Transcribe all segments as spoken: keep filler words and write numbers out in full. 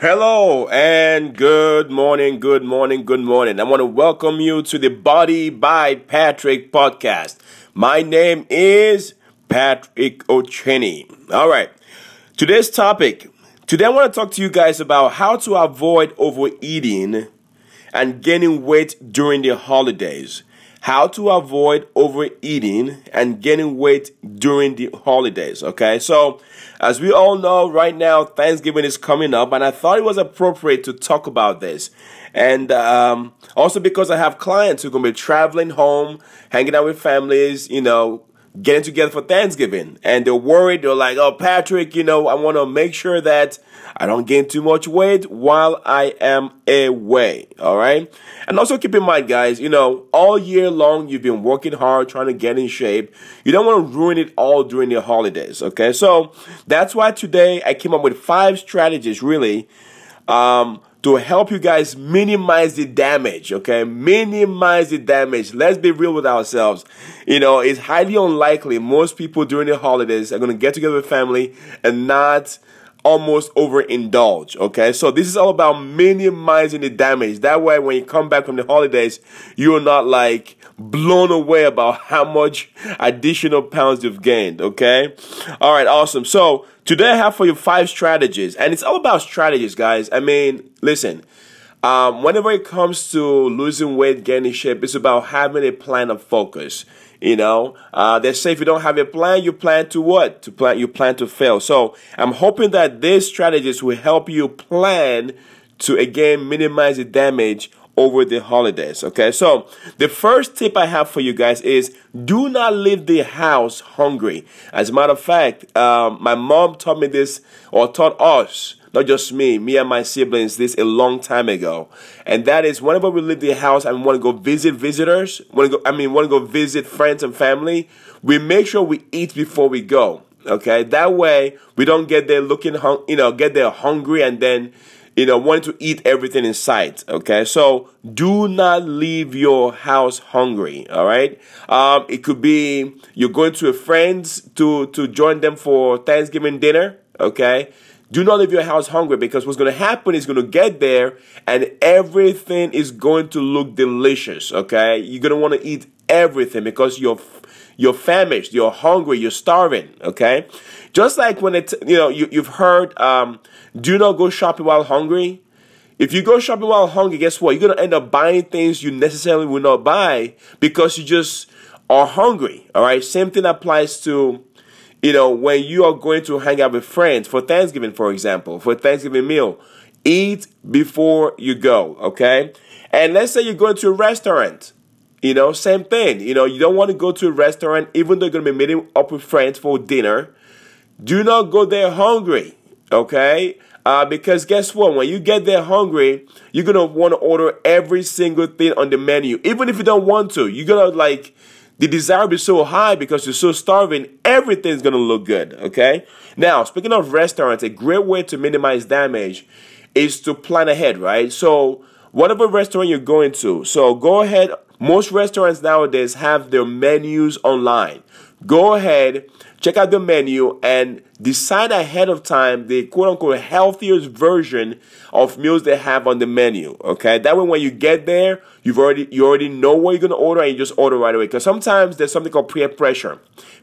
Hello and good morning, good morning, good morning. I want to welcome you to the Body by Patrick podcast. My name is Patrick Ocheni. All right, today's topic. Today I want to talk to you guys about how to avoid overeating and gaining weight during the holidays. How to avoid overeating and gaining weight during the holidays, okay? So, as we all know, right now, Thanksgiving is coming up, and I thought it was appropriate to talk about this. And um, also because I have clients who are going to be traveling home, hanging out with families, you know, getting together for Thanksgiving. And they're worried. They're like, oh, Patrick, you know, I want to make sure that I don't gain too much weight while I am away, all right? And also keep in mind, guys, you know, all year long you've been working hard trying to get in shape. You don't want to ruin it all during the holidays, okay? So that's why today I came up with five strategies, really, um, to help you guys minimize the damage, okay? Minimize the damage. Let's be real with ourselves. You know, it's highly unlikely most people during the holidays are going to get together with family and not almost overindulge, okay? So this is all about minimizing the damage. That way, when you come back from the holidays, you're not like blown away about how much additional pounds you've gained, okay? All right, awesome. So today I have for you five strategies, and it's all about strategies, guys. I mean, listen, um, whenever it comes to losing weight, gaining shape, it's about having a plan of focus. You know, uh, they say if you don't have a plan, you plan to what? To plan, you plan to fail. So I'm hoping that these strategies will help you plan to, again, minimize the damage over the holidays. Okay, so the first tip I have for you guys is do not leave the house hungry. As a matter of fact, um, my mom taught me this, or taught us, not just me, me and my siblings, this a long time ago. And that is whenever we leave the house and want to go visit visitors, want to go, I mean, want to go visit friends and family, we make sure we eat before we go, okay? That way, we don't get there looking, hung, you know, get there hungry and then, you know, wanting to eat everything in sight, okay? So, do not leave your house hungry, all right? Um, it could be you're going to a friend's to, to join them for Thanksgiving dinner, okay? Do not leave your house hungry, because what's going to happen is going to get there and everything is going to look delicious, okay? You're going to want to eat everything because you're you're famished, you're hungry, you're starving, okay? Just like when it, you know, you, you've heard, um, do not go shopping while hungry. If you go shopping while hungry, guess what? You're going to end up buying things you necessarily will not buy because you just are hungry, all right? Same thing applies to, you know, when you are going to hang out with friends for Thanksgiving, for example, for Thanksgiving meal, eat before you go, okay? And let's say you're going to a restaurant, you know, same thing. You know, you don't want to go to a restaurant, even though you're going to be meeting up with friends for dinner. Do not go there hungry, okay? Uh, because guess what? When you get there hungry, you're going to want to order every single thing on the menu. Even if you don't want to, you're going to, like, the desire will be so high because you're so starving, everything's going to look good, okay? Now, speaking of restaurants, a great way to minimize damage is to plan ahead, right? So, whatever restaurant you're going to, so go ahead. Most restaurants nowadays have their menus online. Go ahead, check out the menu, and decide ahead of time the quote-unquote healthiest version of meals they have on the menu, okay? That way when you get there, you've already you already know what you're going to order, and you just order right away. Because sometimes there's something called peer pressure.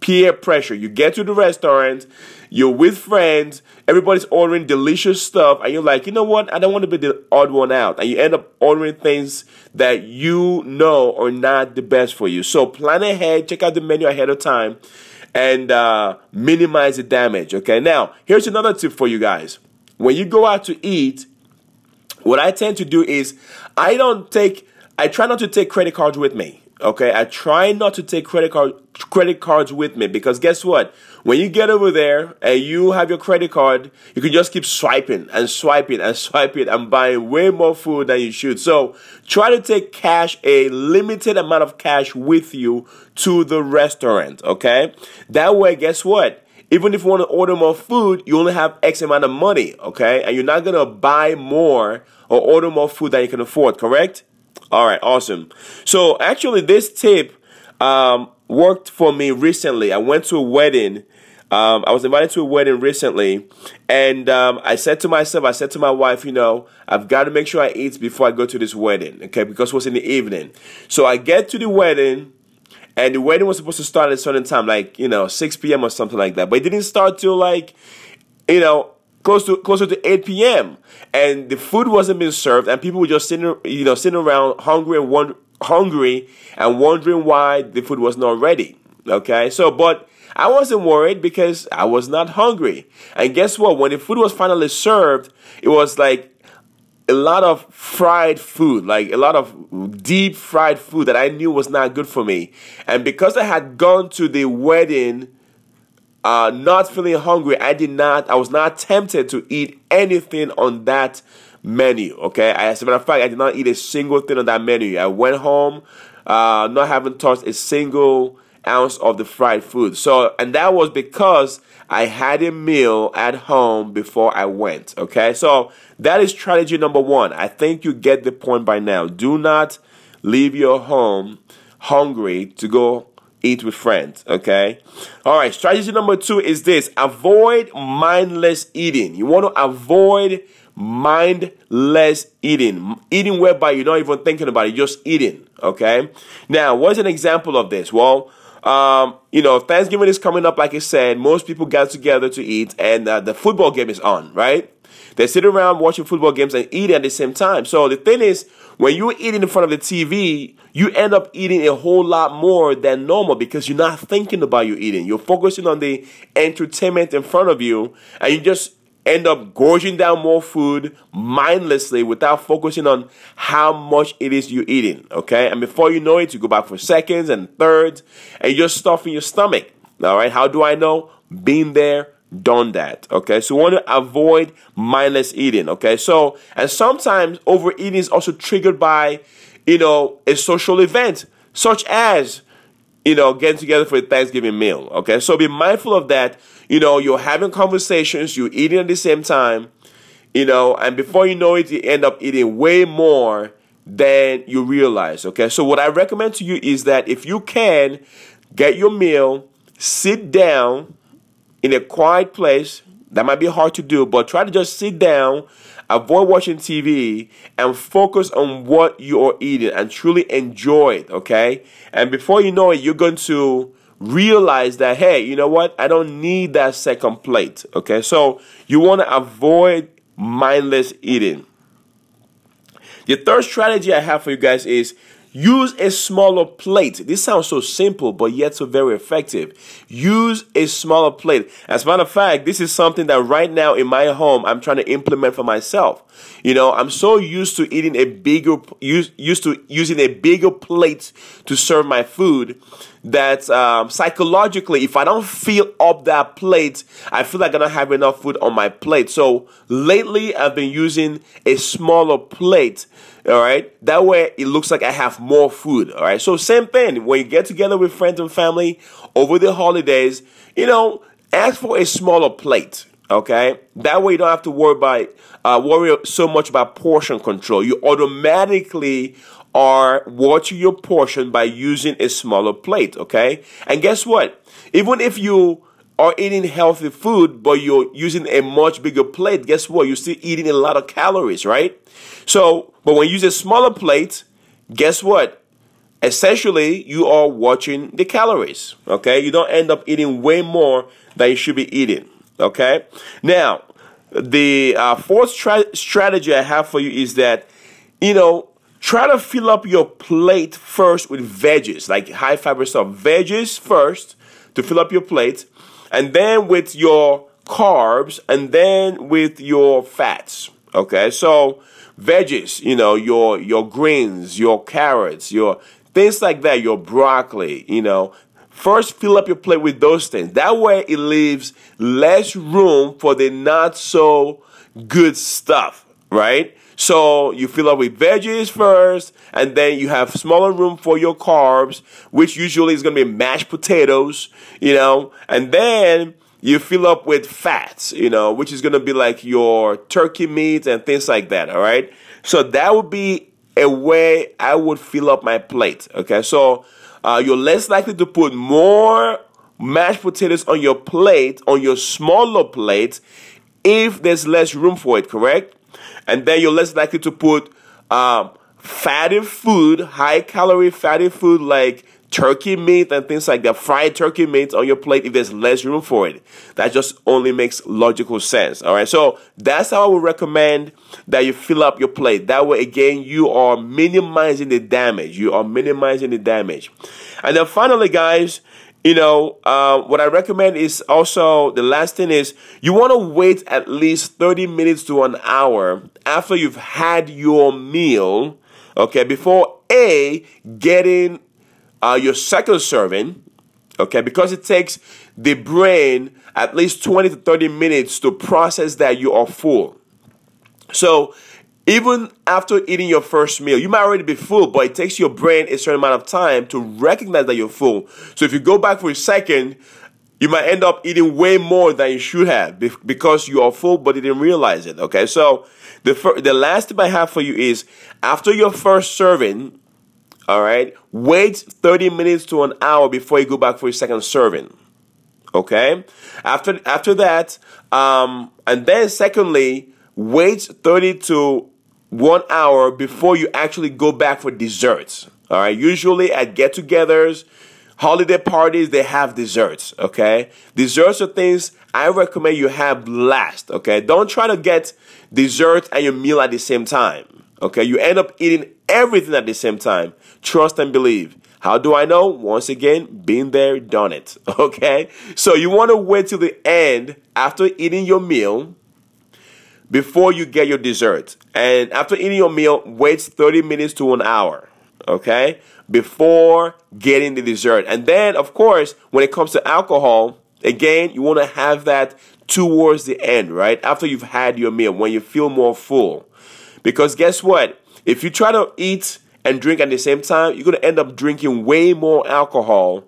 Peer pressure. You get to the restaurant, you're with friends, everybody's ordering delicious stuff, and you're like, you know what? I don't want to be the odd one out. And you end up ordering things that you know are not the best for you. So plan ahead, check out the menu ahead of time, and uh, minimize the damage, okay? Now, here's another tip for you guys. When you go out to eat, what I tend to do is I don't take, I try not to take credit cards with me, okay? I try not to take credit card, credit cards with me, because guess what? When you get over there and you have your credit card, you can just keep swiping and swiping and swiping and buying way more food than you should. So try to take cash, a limited amount of cash with you to the restaurant, okay? That way, guess what? Even if you want to order more food, you only have X amount of money, okay? And you're not going to buy more or order more food than you can afford, correct? All right, awesome. So actually this tip um, worked for me recently. I went to a wedding Um, I was invited to a wedding recently, and um, I said to myself, I said to my wife, you know, I've got to make sure I eat before I go to this wedding, okay, because it was in the evening. So I get to the wedding, and the wedding was supposed to start at a certain time, like, you know, six p.m. or something like that. But it didn't start till, like, you know, close to closer to eight p.m. And the food wasn't being served, and people were just sitting, you know, sitting around hungry and won- hungry and wondering why the food was not ready, okay? So, but I wasn't worried because I was not hungry. And guess what? When the food was finally served, it was like a lot of fried food, like a lot of deep fried food that I knew was not good for me. And because I had gone to the wedding uh, not feeling hungry, I did not, I was not tempted to eat anything on that menu, okay? As a matter of fact, I did not eat a single thing on that menu. I went home uh, not having touched a single ounce of the fried food. So, and that was because I had a meal at home before I went, okay? So that is strategy number one. I think you get the point by now. Do not leave your home hungry to go eat with friends, okay? All right, strategy number two is this. Avoid mindless eating. You want to avoid mindless eating. Eating whereby you're not even thinking about it, you're just eating, okay? Now, what's an example of this? Well, Um, you know, Thanksgiving is coming up, like I said. Most people got together to eat, and uh, the football game is on, right? They sit around watching football games and eat at the same time. So the thing is, when you're eating in front of the T V, you end up eating a whole lot more than normal because you're not thinking about your eating. You're focusing on the entertainment in front of you, and you just end up gorging down more food mindlessly without focusing on how much it is you're eating, okay? And before you know it, you go back for seconds and thirds, and you're stuffing your stomach, all right? How do I know? Been there, done that, okay? So you want to avoid mindless eating, okay? So, and sometimes overeating is also triggered by, you know, a social event, such as, you know, getting together for a Thanksgiving meal, okay? So be mindful of that. You know, you're having conversations, you're eating at the same time, you know, and before you know it, you end up eating way more than you realize, okay? So what I recommend to you is that if you can, get your meal, sit down in a quiet place. That might be hard to do, but try to just sit down, avoid watching T V, and focus on what you're eating and truly enjoy it, okay? And before you know it, you're going to realize that, hey, you know what? I don't need that second plate, okay? So you want to avoid mindless eating. The third strategy I have for you guys is use a smaller plate. This sounds so simple, but yet so very effective. Use a smaller plate. As a matter of fact, this is something that right now in my home, I'm trying to implement for myself. You know, I'm so used to eating a bigger, used, used to using a bigger plate to serve my food that um, psychologically, if I don't fill up that plate, I feel like I don't have enough food on my plate. So lately, I've been using a smaller plate. All right, that way it looks like I have more food. All right, so same thing when you get together with friends and family over the holidays, you know, ask for a smaller plate. Okay, that way you don't have to worry about uh, worry so much about portion control. You automatically are watching your portion by using a smaller plate. Okay, and guess what? Even if you are eating healthy food, but you're using a much bigger plate, guess what? You're still eating a lot of calories, right? So, but when you use a smaller plate, guess what? Essentially, you are watching the calories, okay? You don't end up eating way more than you should be eating, okay? Now, the uh, fourth tra- strategy I have for you is that, you know, try to fill up your plate first with veggies, like high fiber stuff. Veggies first to fill up your plate, and then with your carbs, and then with your fats, okay? So veggies, you know, your your greens, your carrots, your things like that, your broccoli, you know. First, fill up your plate with those things. That way, it leaves less room for the not-so-good stuff, right? So you fill up with veggies first, and then you have smaller room for your carbs, which usually is going to be mashed potatoes, you know, and then you fill up with fats, you know, which is going to be like your turkey meat and things like that, all right? So that would be a way I would fill up my plate, okay? So uh, you're less likely to put more mashed potatoes on your plate, on your smaller plate, if there's less room for it, correct? And then you're less likely to put um, fatty food, high-calorie fatty food like turkey meat and things like that, fried turkey meat on your plate if there's less room for it. That just only makes logical sense, all right? So that's how I would recommend that you fill up your plate. That way, again, you are minimizing the damage. You are minimizing the damage. And then finally, guys, you know, uh, what I recommend is also, the last thing is, you want to wait at least thirty minutes to an hour after you've had your meal, okay, before A, getting Uh, your second serving, okay, because it takes the brain at least twenty to thirty minutes to process that you are full. So even after eating your first meal, you might already be full, but it takes your brain a certain amount of time to recognize that you're full. So if you go back for a second, you might end up eating way more than you should have because you are full, but you didn't realize it, okay? So the fir- the last tip I have for you is, after your first serving, all right, wait thirty minutes to an hour before you go back for your second serving, okay? After after that, um, and then secondly, wait thirty to one hour before you actually go back for desserts, all right? Usually at get-togethers, holiday parties, they have desserts, okay? Desserts are things I recommend you have last, okay? Don't try to get dessert and your meal at the same time, okay? You end up eating everything at the same time. Trust and believe. How do I know? Once again, been there, done it. Okay? So you want to wait till the end after eating your meal before you get your dessert. And after eating your meal, wait thirty minutes to an hour, okay, before getting the dessert. And then, of course, when it comes to alcohol, again, you want to have that towards the end, right? After you've had your meal, when you feel more full. Because guess what? If you try to eat and drink at the same time, you're going to end up drinking way more alcohol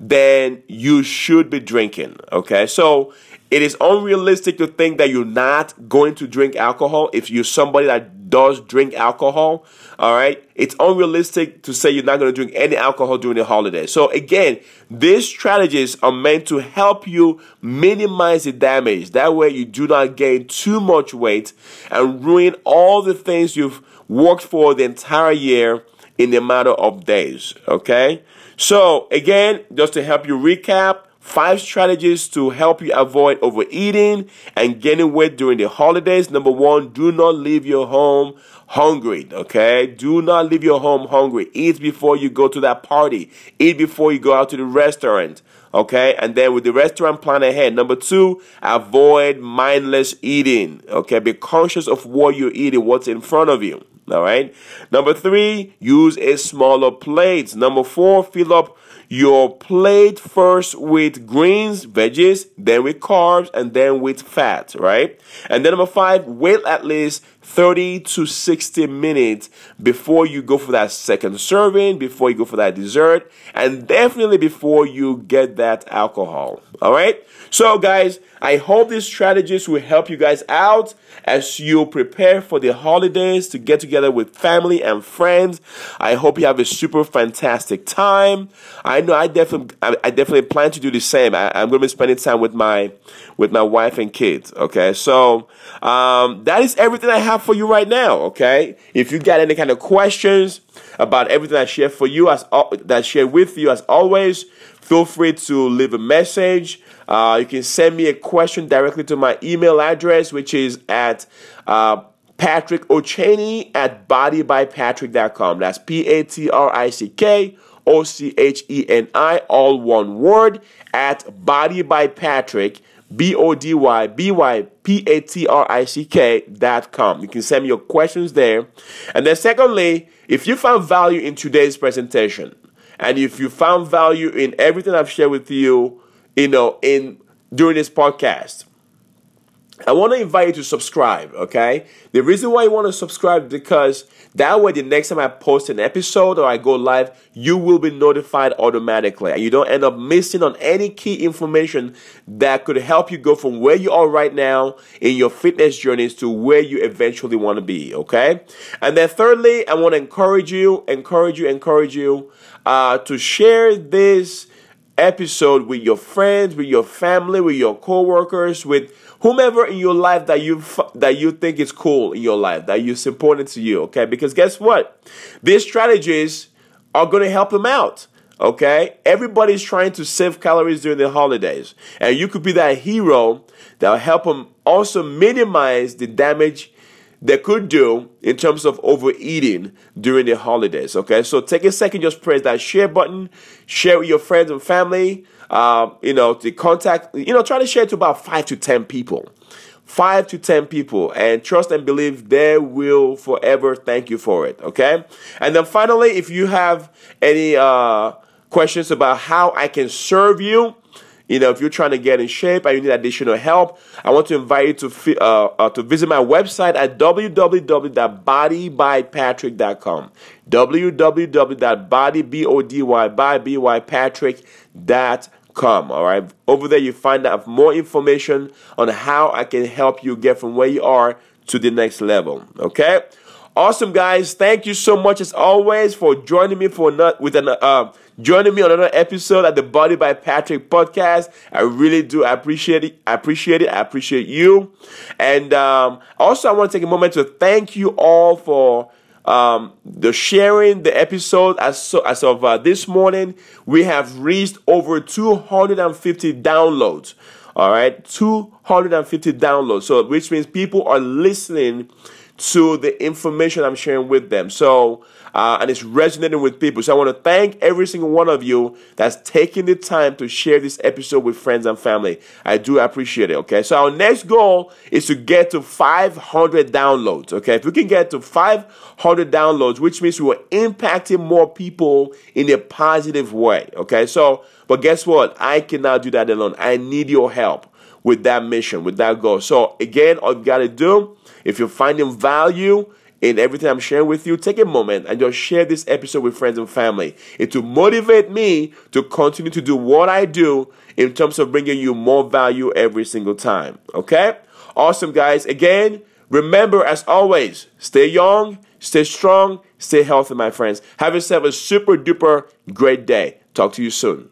than you should be drinking, okay? So it is unrealistic to think that you're not going to drink alcohol if you're somebody that does drink alcohol, all right? It's unrealistic to say you're not going to drink any alcohol during the holiday. So again, these strategies are meant to help you minimize the damage. That way you do not gain too much weight and ruin all the things you've worked for the entire year in a matter of days, okay? So, again, just to help you recap, five strategies to help you avoid overeating and gaining weight during the holidays. Number one, do not leave your home hungry, okay? Do not leave your home hungry. Eat before you go to that party. Eat before you go out to the restaurant, okay? And then with the restaurant, plan ahead. Number two, avoid mindless eating, okay? Be conscious of what you're eating, what's in front of you. All right. Number three, use a smaller plate. Number four, fill up your plate first with greens, veggies, then with carbs, and then with fat, right? And then number five, wait at least thirty to sixty minutes before you go for that second serving, before you go for that dessert, and definitely before you get that alcohol, all right? So, guys, I hope these strategies will help you guys out as you prepare for the holidays to get together with family and friends. I hope you have a super fantastic time. I know I definitely, I definitely plan to do the same. I, I'm going to be spending time with my, with my wife and kids, okay? So, um, that is everything I have for you right now, okay? If you got any kind of questions about everything I share for you, as that I share with you, as always, feel free to leave a message. Uh, you can send me a question directly to my email address, which is at uh, Patrick Ocheni at body by patrick dot com. That's P A T R I C K O C H E N I, all one word, at bodybypatrick. B O D Y B Y P A T R I C K dot com. You can send me your questions there. And then secondly, if you found value in today's presentation, and if you found value in everything I've shared with you, you know, in during this podcast, I want to invite you to subscribe, okay? The reason why you want to subscribe is because that way the next time I post an episode or I go live, you will be notified automatically. And you don't end up missing on any key information that could help you go from where you are right now in your fitness journeys to where you eventually want to be, okay? And then thirdly, I want to encourage you, encourage you, encourage you uh, to share this episode with your friends, with your family, with your coworkers, with whomever in your life that you that you think is cool in your life, that is important to you, okay? Because guess what? These strategies are going to help them out, okay? Everybody's trying to save calories during the holidays, and you could be that hero that will help them also minimize the damage they could do in terms of overeating during the holidays, okay? So take a second, just press that share button, share with your friends and family, uh, you know, to contact, you know, try to share to about five to ten people, five to ten people, and trust and believe they will forever thank you for it, okay? And then finally, if you have any uh, questions about how I can serve you, you know, if you're trying to get in shape and you need additional help, I want to invite you to uh, uh, to visit my website at w w w dot body by patrick dot com. w w w dot body by patrick dot com. All right. Over there, you find out more information on how I can help you get from where you are to the next level. Okay. Awesome, guys. Thank you so much, as always, for joining me for not with an uh, joining me on another episode at the Body by Patrick podcast. I really do appreciate it. I appreciate it. I appreciate you. And um, also, I want to take a moment to thank you all for um, the sharing the episode. As, so, as of uh, this morning, we have reached over two hundred fifty downloads. All right, two hundred fifty downloads. So, which means people are listening to the information I'm sharing with them. So, uh, and it's resonating with people. So I want to thank every single one of you that's taking the time to share this episode with friends and family. I do appreciate it, okay? So our next goal is to get to five hundred downloads, okay? If we can get to five hundred downloads, which means we are impacting more people in a positive way, okay? So, but guess what? I cannot do that alone. I need your help with that mission, with that goal. So again, all you got to do, if you're finding value in everything I'm sharing with you, take a moment and just share this episode with friends and family. It will motivate me to continue to do what I do in terms of bringing you more value every single time. Okay? Awesome, guys. Again, remember, as always, stay young, stay strong, stay healthy, my friends. Have yourself a super duper great day. Talk to you soon.